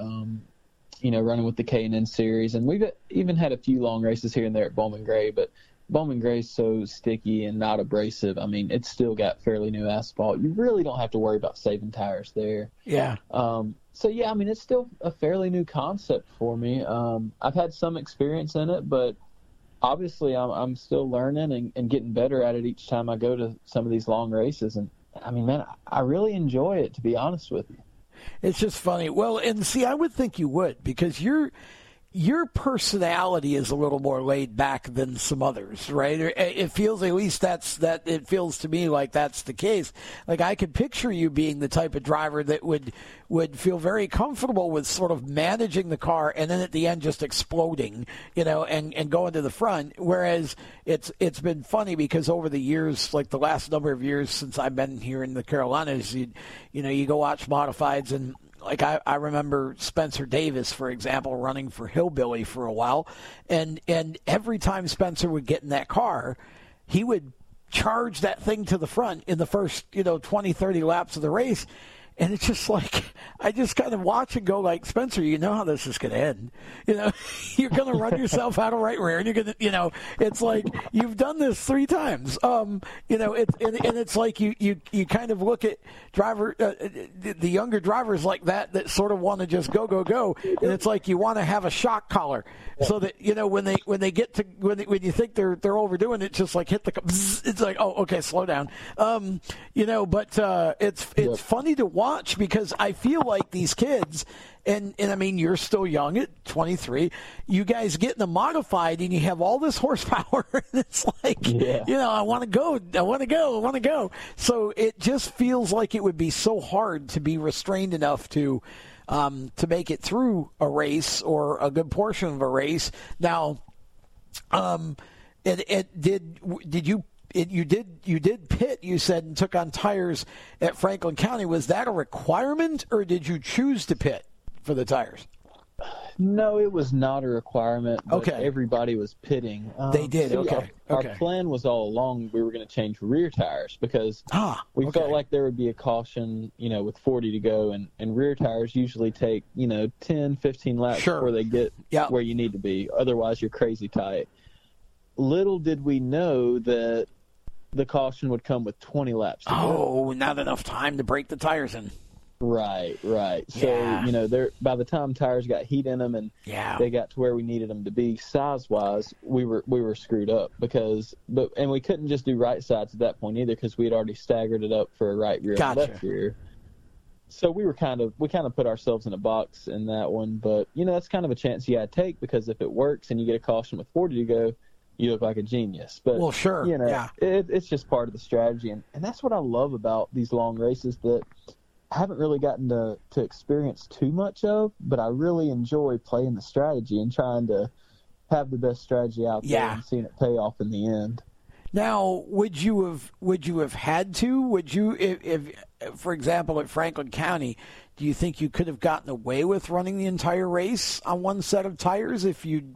running with the K and N series. And we've even had a few long races here and there at Bowman Gray, but Bowman Gray's so sticky and not abrasive. I mean, it's still got fairly new asphalt. You really don't have to worry about saving tires there. Yeah. So, yeah, I mean, it's still a fairly new concept for me. I've had some experience in it, but obviously I'm still learning and getting better at it each time I go to some of these long races. And, I mean, man, I really enjoy it, to be honest with you. It's just funny. Well, and see, I would think you would, because your personality is a little more laid back than some others, right? It feels, at least it feels to me like that's the case. Like, I could picture you being the type of driver that would feel very comfortable with sort of managing the car and then at the end just exploding, and going to the front. Whereas it's been funny because over the years, like the last number of years since I've been here in the Carolinas, you go watch modifieds, and like I remember Spencer Davis, for example, running for Hillbilly for a while. And every time Spencer would get in that car, he would charge that thing to the front in the first, 20, 30 laps of the race. And it's just like, I just kind of watch and go like, Spencer, you know how this is going to end. You're going to run yourself out of right rear, and you're going to, it's like you've done this three times. And it's like you kind of look at the younger drivers like that sort of want to just go, and it's like you want to have a shock collar so that when they get to when you think they're overdoing it, just like hit the bzz, it's like, oh, okay, slow down. But it's funny to watch. Because I feel like these kids, and I mean, you're still young at 23, you guys get in the modified and you have all this horsepower, and it's like, I want to go. So it just feels like it would be so hard to be restrained enough to make it through a race or a good portion of a race. Now, you did pit, you said, and took on tires at Franklin County. Was that a requirement, or did you choose to pit for the tires? No, it was not a requirement. But okay. Everybody was pitting. They did. Okay. Our plan was all along we were going to change rear tires because we felt like there would be a caution, with 40 to go, and rear tires usually take, 10, 15 laps before they get where you need to be. Otherwise, you're crazy tight. Little did we know that the caution would come with 20 laps to go. Not enough time to break the tires in. Right. Yeah. So, by the time tires got heat in them and they got to where we needed them to be size-wise, we were screwed up because we couldn't just do right sides at that point either because we had already staggered it up for a right rear and left rear. So we kind of put ourselves in a box in that one, but that's kind of a chance you got to take because if it works and you get a caution with 40 to go, you look like a genius. But, it's just part of the strategy. And that's what I love about these long races that I haven't really gotten to experience too much of, but I really enjoy playing the strategy and trying to have the best strategy out there and seeing it pay off in the end. Now, would you have had to, if for example, at Franklin County, do you think you could have gotten away with running the entire race on one set of tires if you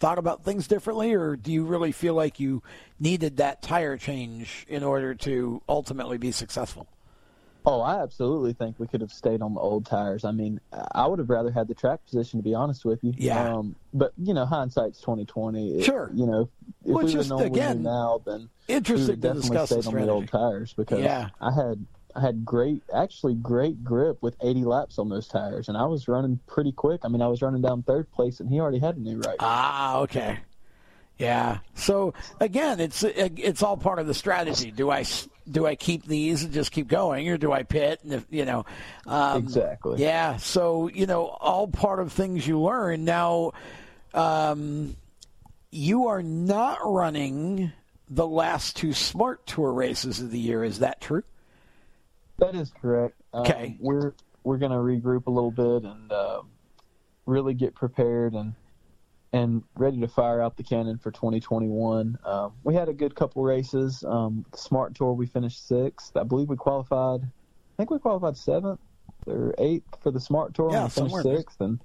thought about things differently, or do you really feel like you needed that tire change in order to ultimately be successful? Oh, I absolutely think we could have stayed on the old tires. I mean, I would have rather had the track position, to be honest with you. But hindsight's 2020. Sure. if we would know again, now, then interesting to discuss the strategy. Old tires, because I had great grip with 80 laps on those tires, and I was running pretty quick. I mean, I was running down third place, and he already had a new right. Ah, okay, yeah. So again, it's all part of the strategy. Do I keep these and just keep going, or do I pit? And if, you know, exactly. Yeah. So all part of things you learn. Now, you are not running the last two Smart Tour races of the year. Is that true? That is correct. Okay. We're going to regroup a little bit and really get prepared and ready to fire out the cannon for 2021. We had a good couple races. Smart Tour, we finished 6th. I think we qualified 7th or 8th for the Smart Tour. Yeah, and finished 6th and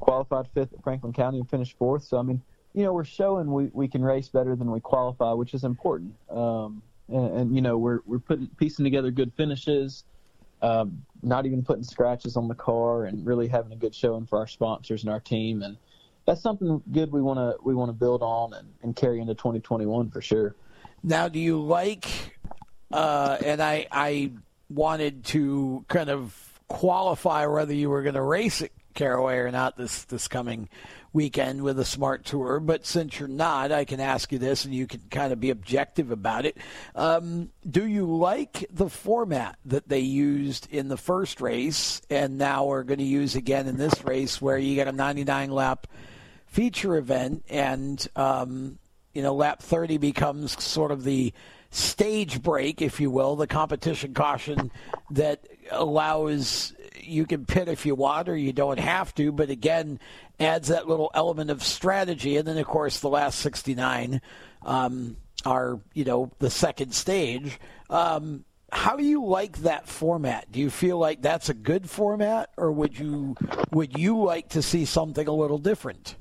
qualified 5th at Franklin County and finished 4th. So, I mean, we're showing we can race better than we qualify, which is important. And we're piecing together good finishes, not even putting scratches on the car, and really having a good showing for our sponsors and our team. And that's something good we want to build on and carry into 2021 for sure. Now, do you like and I wanted to kind of qualify whether you were going to race at Caraway or not this coming weekend with a Smart Tour, but since you're not, I can ask you this and you can kind of be objective about it. Do you like the format that they used in the first race and now are going to use again in this race, where you got a 99 lap feature event, and lap 30 becomes sort of the stage break, if you will, the competition caution that allows you can pit if you want or you don't have to, but again adds that little element of strategy. And then of course the last 69 are the second stage. How do you like that format? Do you feel like that's a good format, or would you like to see something a little different?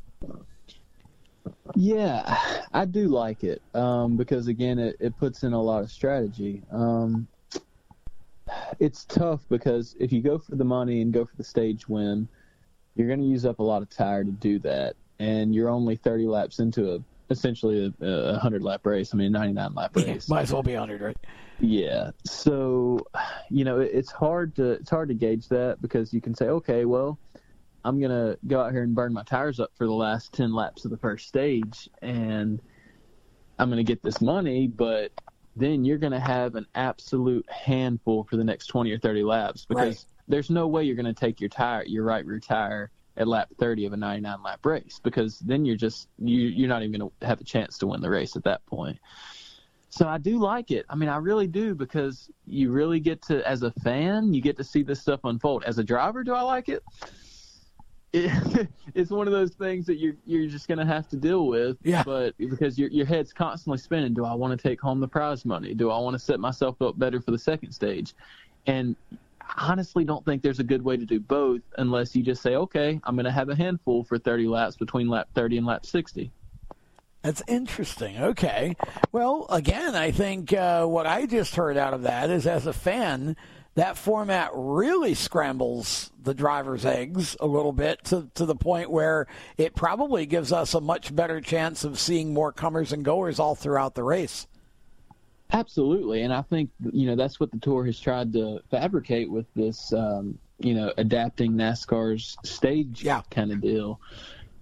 Yeah, I do like it, because, again, it puts in a lot of strategy. It's tough because if you go for the money and go for the stage win, you're going to use up a lot of tire to do that, and you're only 30 laps into essentially a 100-lap race. I mean, a 99-lap race. Yeah, might as well be 100, right? Yeah. So, it's hard to gauge that, because you can say, okay, well, I'm going to go out here and burn my tires up for the last 10 laps of the first stage, and I'm going to get this money, but then you're going to have an absolute handful for the next 20 or 30 laps, because there's no way you're going to take your right rear tire at lap 30 of a 99-lap race, because then you're not even going to have a chance to win the race at that point. So I do like it. I mean, I really do, because you really get to, as a fan, you get to see this stuff unfold. As a driver, do I like it? It's one of those things that you're just going to have to deal with, but because your head's constantly spinning. Do I want to take home the prize money? Do I want to set myself up better for the second stage? And I honestly don't think there's a good way to do both, unless you just say, okay, I'm going to have a handful for 30 laps between lap 30 and lap 60. That's interesting. Okay. Well, again, I think what I just heard out of that is, as a fan, that format really scrambles the driver's eggs a little bit, to the point where it probably gives us a much better chance of seeing more comers and goers all throughout the race. Absolutely. And I think, that's what the tour has tried to fabricate with this, adapting NASCAR's stage kind of deal.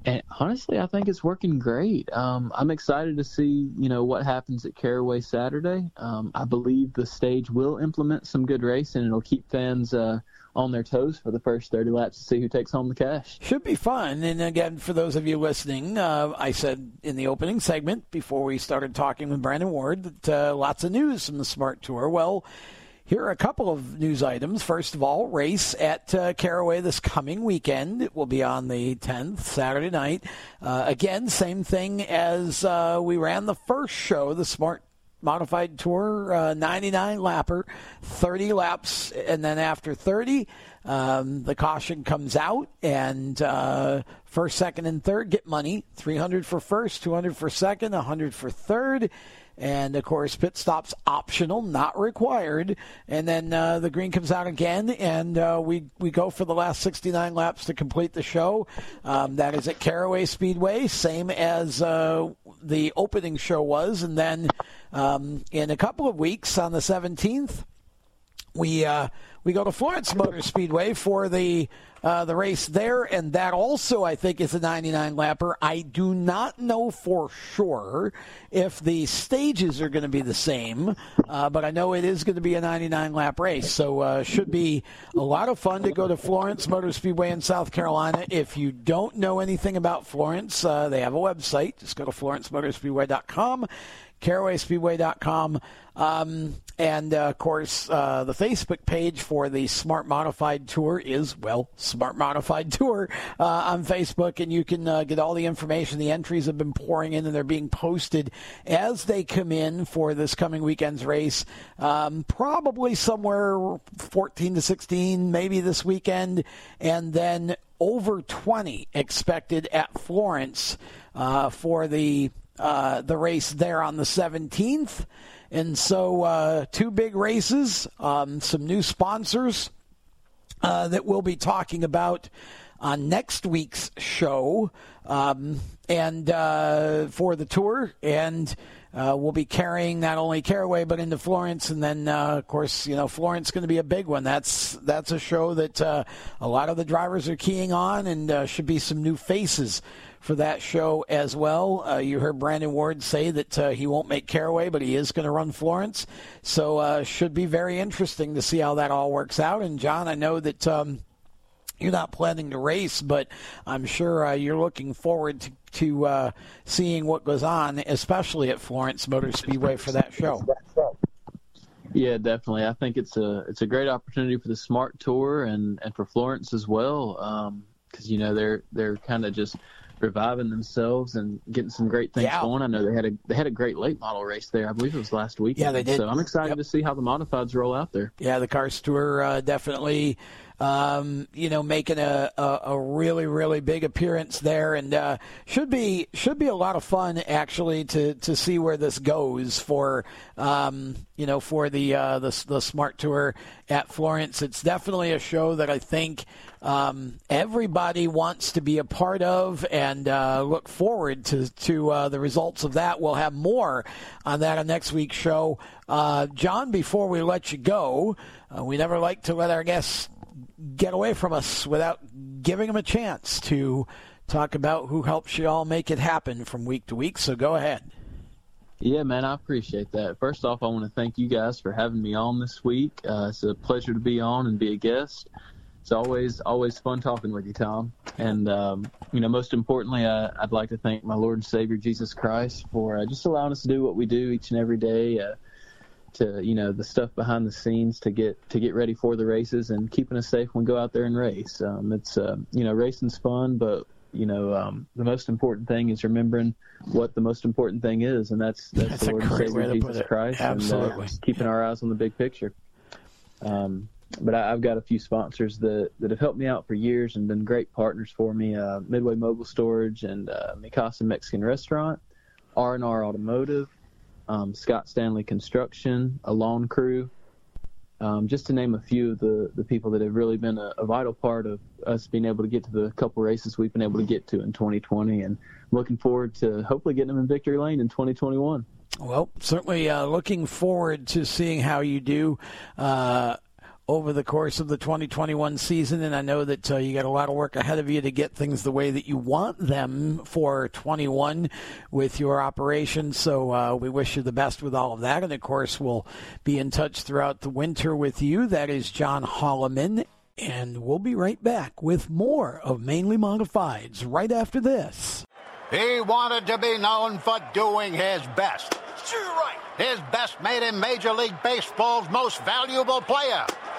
And honestly, I think it's working great. I'm excited to see, what happens at Caraway Saturday. I believe the stage will implement some good racing, and it'll keep fans on their toes for the first 30 laps to see who takes home the cash. Should be fun. And again, for those of you listening, I said in the opening segment before we started talking with Brandon Ward that lots of news from the Smart Tour. Well, here are a couple of news items. First of all, race at Caraway this coming weekend. It will be on the 10th, Saturday night. Again, same thing as we ran the first show, the Smart Modified Tour, 99-lapper, 30 laps, and then after 30, the caution comes out, and first, second, and third get money. $300 for first, $200 for second, $100 for third. And, of course, pit stops optional, not required. And then the green comes out again, and we go for the last 69 laps to complete the show. That is at Caraway Speedway, same as the opening show was. And then in a couple of weeks, on the 17th, we go to Florence Motor Speedway for the race there, and that also, I think, is a 99-lapper. I do not know for sure if the stages are going to be the same, but I know it is going to be a 99-lap race, so should be a lot of fun to go to Florence Motor Speedway in South Carolina. If you don't know anything about Florence, they have a website. Just go to FlorenceMotorSpeedway.com. CarawaySpeedway.com, and, of course, the Facebook page for the Smart Modified Tour is, well, Smart Modified Tour on Facebook, and you can get all the information. The entries have been pouring in, and they're being posted as they come in for this coming weekend's race, probably somewhere 14 to 16, maybe this weekend, and then over 20 expected at Florence for the race there on the 17th. And so two big races, some new sponsors that we'll be talking about on next week's show and for the tour. And we'll be carrying not only Caraway but into Florence, and then of course, you know, Florence is going to be a big one. That's a show that a lot of the drivers are keying on, and should be some new faces for that show as well. You heard Brandon Ward say that he won't make Caraway, but he is going to run Florence, so should be very interesting to see how that all works out. And John, I know that you're not planning to race, but I'm sure you're looking forward to seeing what goes on, especially at Florence Motor Speedway for that show. Yeah, definitely. I think it's a great opportunity for the Smart Tour and for Florence as well, because you know they're kind of just reviving themselves and getting some great things going. I know they had a great late model race there. I believe it was last week. Yeah, they did. So I'm excited to see how the modifieds roll out there. Yeah, the Cars Tour definitely. You know, making a really, really big appearance there, and should be a lot of fun actually to see where this goes for you know, for the Smart Tour at Florence. It's definitely a show that I think everybody wants to be a part of, and look forward to the results of that. We'll have more on that on next week's show. John, before we let you go, we never like to let our guests get away from us without giving them a chance to talk about who helps you all make it happen from week to week. So go ahead. Yeah, man, I appreciate that. First off, I want to thank you guys for having me on this week. It's a pleasure to be on and be a guest. It's always fun talking with you, Tom. And, you know, most importantly, I'd like to thank my Lord and Savior, Jesus Christ, for just allowing us to do what we do each and every day, to, you know, the stuff behind the scenes to get ready for the races and keeping us safe when we go out there and race. It's, you know, racing's fun, but, you know, the most important thing is remembering what the most important thing is, and that's the Lord and Savior Jesus Christ. Absolutely. And keeping our eyes on the big picture. But I've got a few sponsors that have helped me out for years and been great partners for me. Midway Mobile Storage and Mikasa Mexican Restaurant, R&R Automotive, Scott Stanley Construction, a lawn crew, just to name a few of the people that have really been a vital part of us being able to get to the couple races we've been able to get to in 2020, and looking forward to hopefully getting them in victory lane in 2021. Well, certainly looking forward to seeing how you do over the course of the 2021 season, and I know that you got a lot of work ahead of you to get things the way that you want them for 21 with your operation, so we wish you the best with all of that. And of course, we'll be in touch throughout the winter with you. That is John Holleman, and we'll be right back with more of Mainly Modifieds right after this. He wanted to be known for doing his best. Sure, right. His best made him Major League Baseball's most valuable player.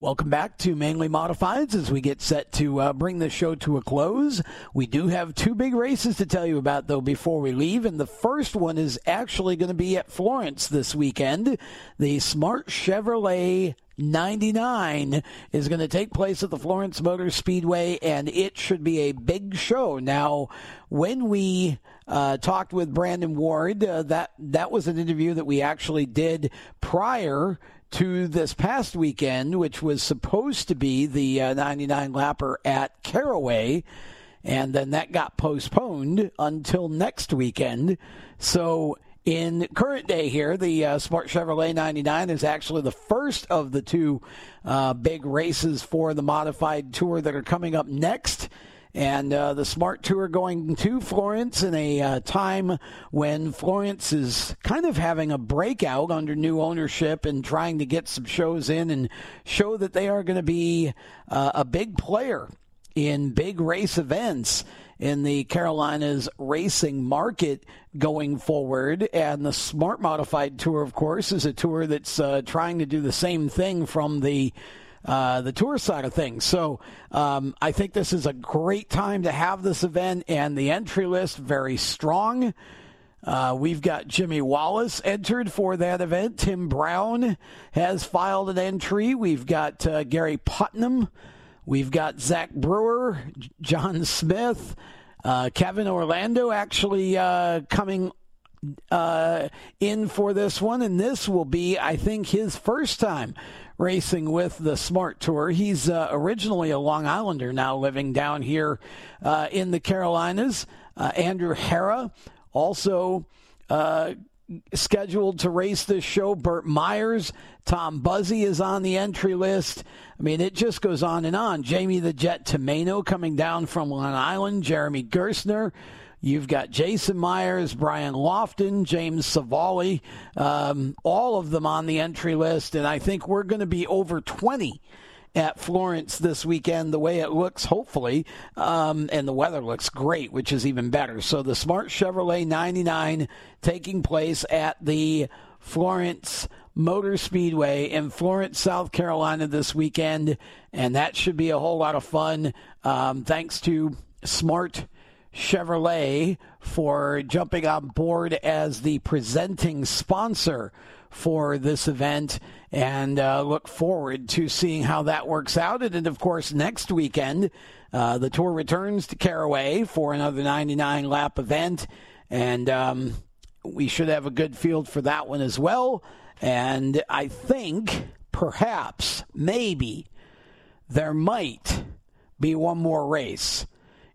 Welcome back to Mainly Modifieds as we get set to bring this show to a close. We do have two big races to tell you about, though, before we leave. And the first one is actually going to be at Florence this weekend. The Smart Chevrolet 99 is going to take place at the Florence Motor Speedway, and it should be a big show. Now, when we talked with Brandon Ward, that was an interview that we actually did prior to this past weekend, which was supposed to be the 99 lapper at Caraway, and then that got postponed until next weekend. So in current day here, the Smart Chevrolet 99 is actually the first of the two big races for the modified tour that are coming up next. And the Smart Tour going to Florence in a time when Florence is kind of having a breakout under new ownership and trying to get some shows in and show that they are going to be a big player in big race events in the Carolinas racing market going forward. And the Smart Modified Tour, of course, is a tour that's trying to do the same thing from the tour side of things. So I think this is a great time to have this event, and the entry list very strong. We've got Jimmy Wallace entered for that event. Tim Brown has filed an entry. We've got Gary Putnam. We've got Zach Brewer, John Smith, Kevin Orlando actually coming in for this one. And this will be, I think, his first time racing with the Smart Tour. He's originally a Long Islander, now living down here in the Carolinas. Andrew Hara also scheduled to race this show. Burt Myers, Tom Buzzi is on the entry list. I mean, it just goes on and on. Jamie the Jet Tomeno coming down from Long Island. Jeremy Gerstner. You've got Jason Myers, Brian Lofton, James Savalli, all of them on the entry list. And I think we're going to be over 20 at Florence this weekend, the way it looks, hopefully. And the weather looks great, which is even better. So the Smart Chevrolet 99 taking place at the Florence Motor Speedway in Florence, South Carolina this weekend. And that should be a whole lot of fun. Thanks to Smart Chevrolet for jumping on board as the presenting sponsor for this event, and look forward to seeing how that works out. And of course, next weekend, the tour returns to Caraway for another 99 lap event, and we should have a good field for that one as well. And I think perhaps maybe there might be one more race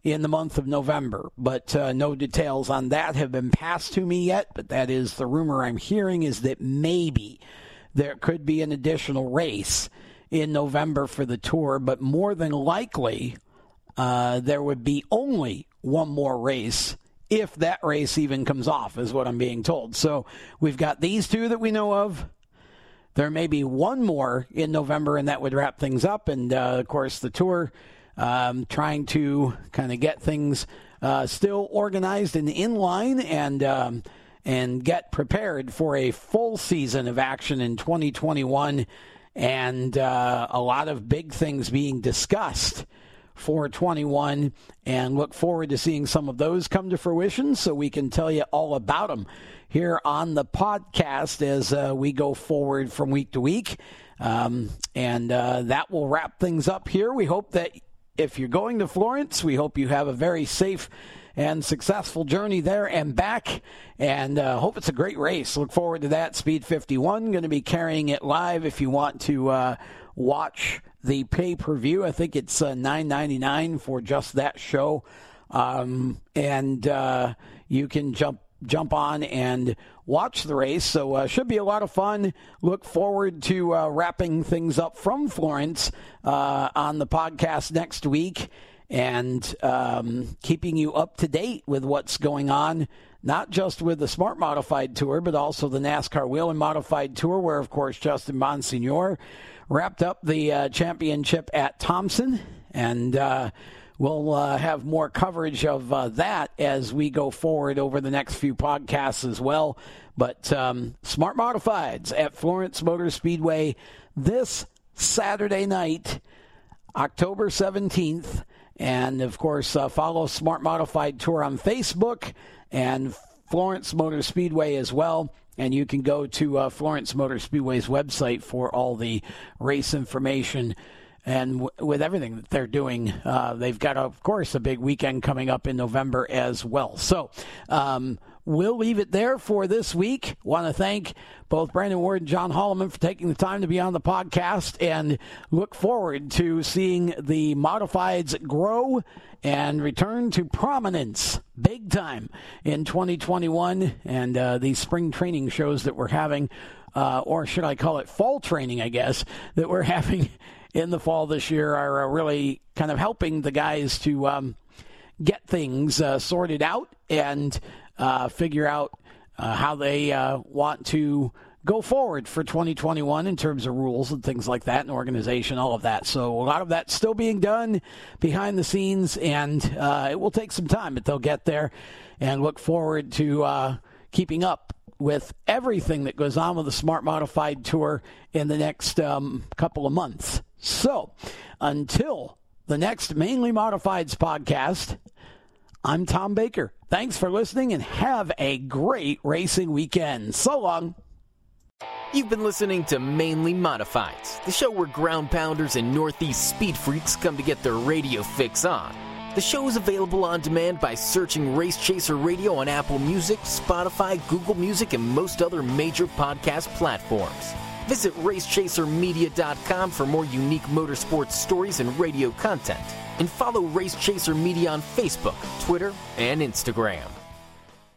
in the month of November, but no details on that have been passed to me yet. But that is the rumor I'm hearing, is that maybe there could be an additional race in November for the tour, but more than likely there would be only one more race if that race even comes off, is what I'm being told. So we've got these two that we know of. There may be one more in November, and that would wrap things up. And of course, the tour trying to kind of get things still organized and in line, and get prepared for a full season of action in 2021, and a lot of big things being discussed for 21, and look forward to seeing some of those come to fruition so we can tell you all about them here on the podcast as we go forward from week to week. And that will wrap things up here. We hope that if you're going to Florence, we hope you have a very safe and successful journey there and back, and hope it's a great race. Look forward to that. Speed 51 going to be carrying it live if you want to watch the pay-per-view. I think it's $9.99 for just that show, and you can jump on and watch the race. So should be a lot of fun. Look forward to wrapping things up from Florence on the podcast next week, and keeping you up to date with what's going on, not just with the Smart Modified Tour, but also the NASCAR Whelen Modified Tour, where, of course, Justin Monsignor wrapped up the championship at Thompson, and we'll have more coverage of that as we go forward over the next few podcasts as well. But Smart Modifieds at Florence Motor Speedway this Saturday night, October 17th. And, of course, follow Smart Modified Tour on Facebook and Florence Motor Speedway as well. And you can go to Florence Motor Speedway's website for all the race information. And with everything that they're doing, they've got, of course, a big weekend coming up in November as well. So we'll leave it there for this week. Want to thank both Brandon Ward and John Holleman for taking the time to be on the podcast, and look forward to seeing the Modifieds grow and return to prominence big time in 2021 and these spring training shows that we're having, or should I call it fall training, I guess, that we're having in the fall this year are really kind of helping the guys to get things sorted out and figure out how they want to go forward for 2021 in terms of rules and things like that and organization, all of that. So a lot of that's still being done behind the scenes, and it will take some time, but they'll get there, and look forward to keeping up with everything that goes on with the Smart Modified Tour in the next couple of months. So until the next Mainly Modifieds podcast, I'm Tom Baker. Thanks for listening, and have a great racing weekend. So long. You've been listening to Mainly Modifieds, the show where ground pounders and Northeast speed freaks come to get their radio fix on. The show is available on demand by searching Race Chaser Radio on Apple Music, Spotify, Google Music, and most other major podcast platforms. Visit RaceChaserMedia.com for more unique motorsports stories and radio content. And follow Race Chaser Media on Facebook, Twitter, and Instagram.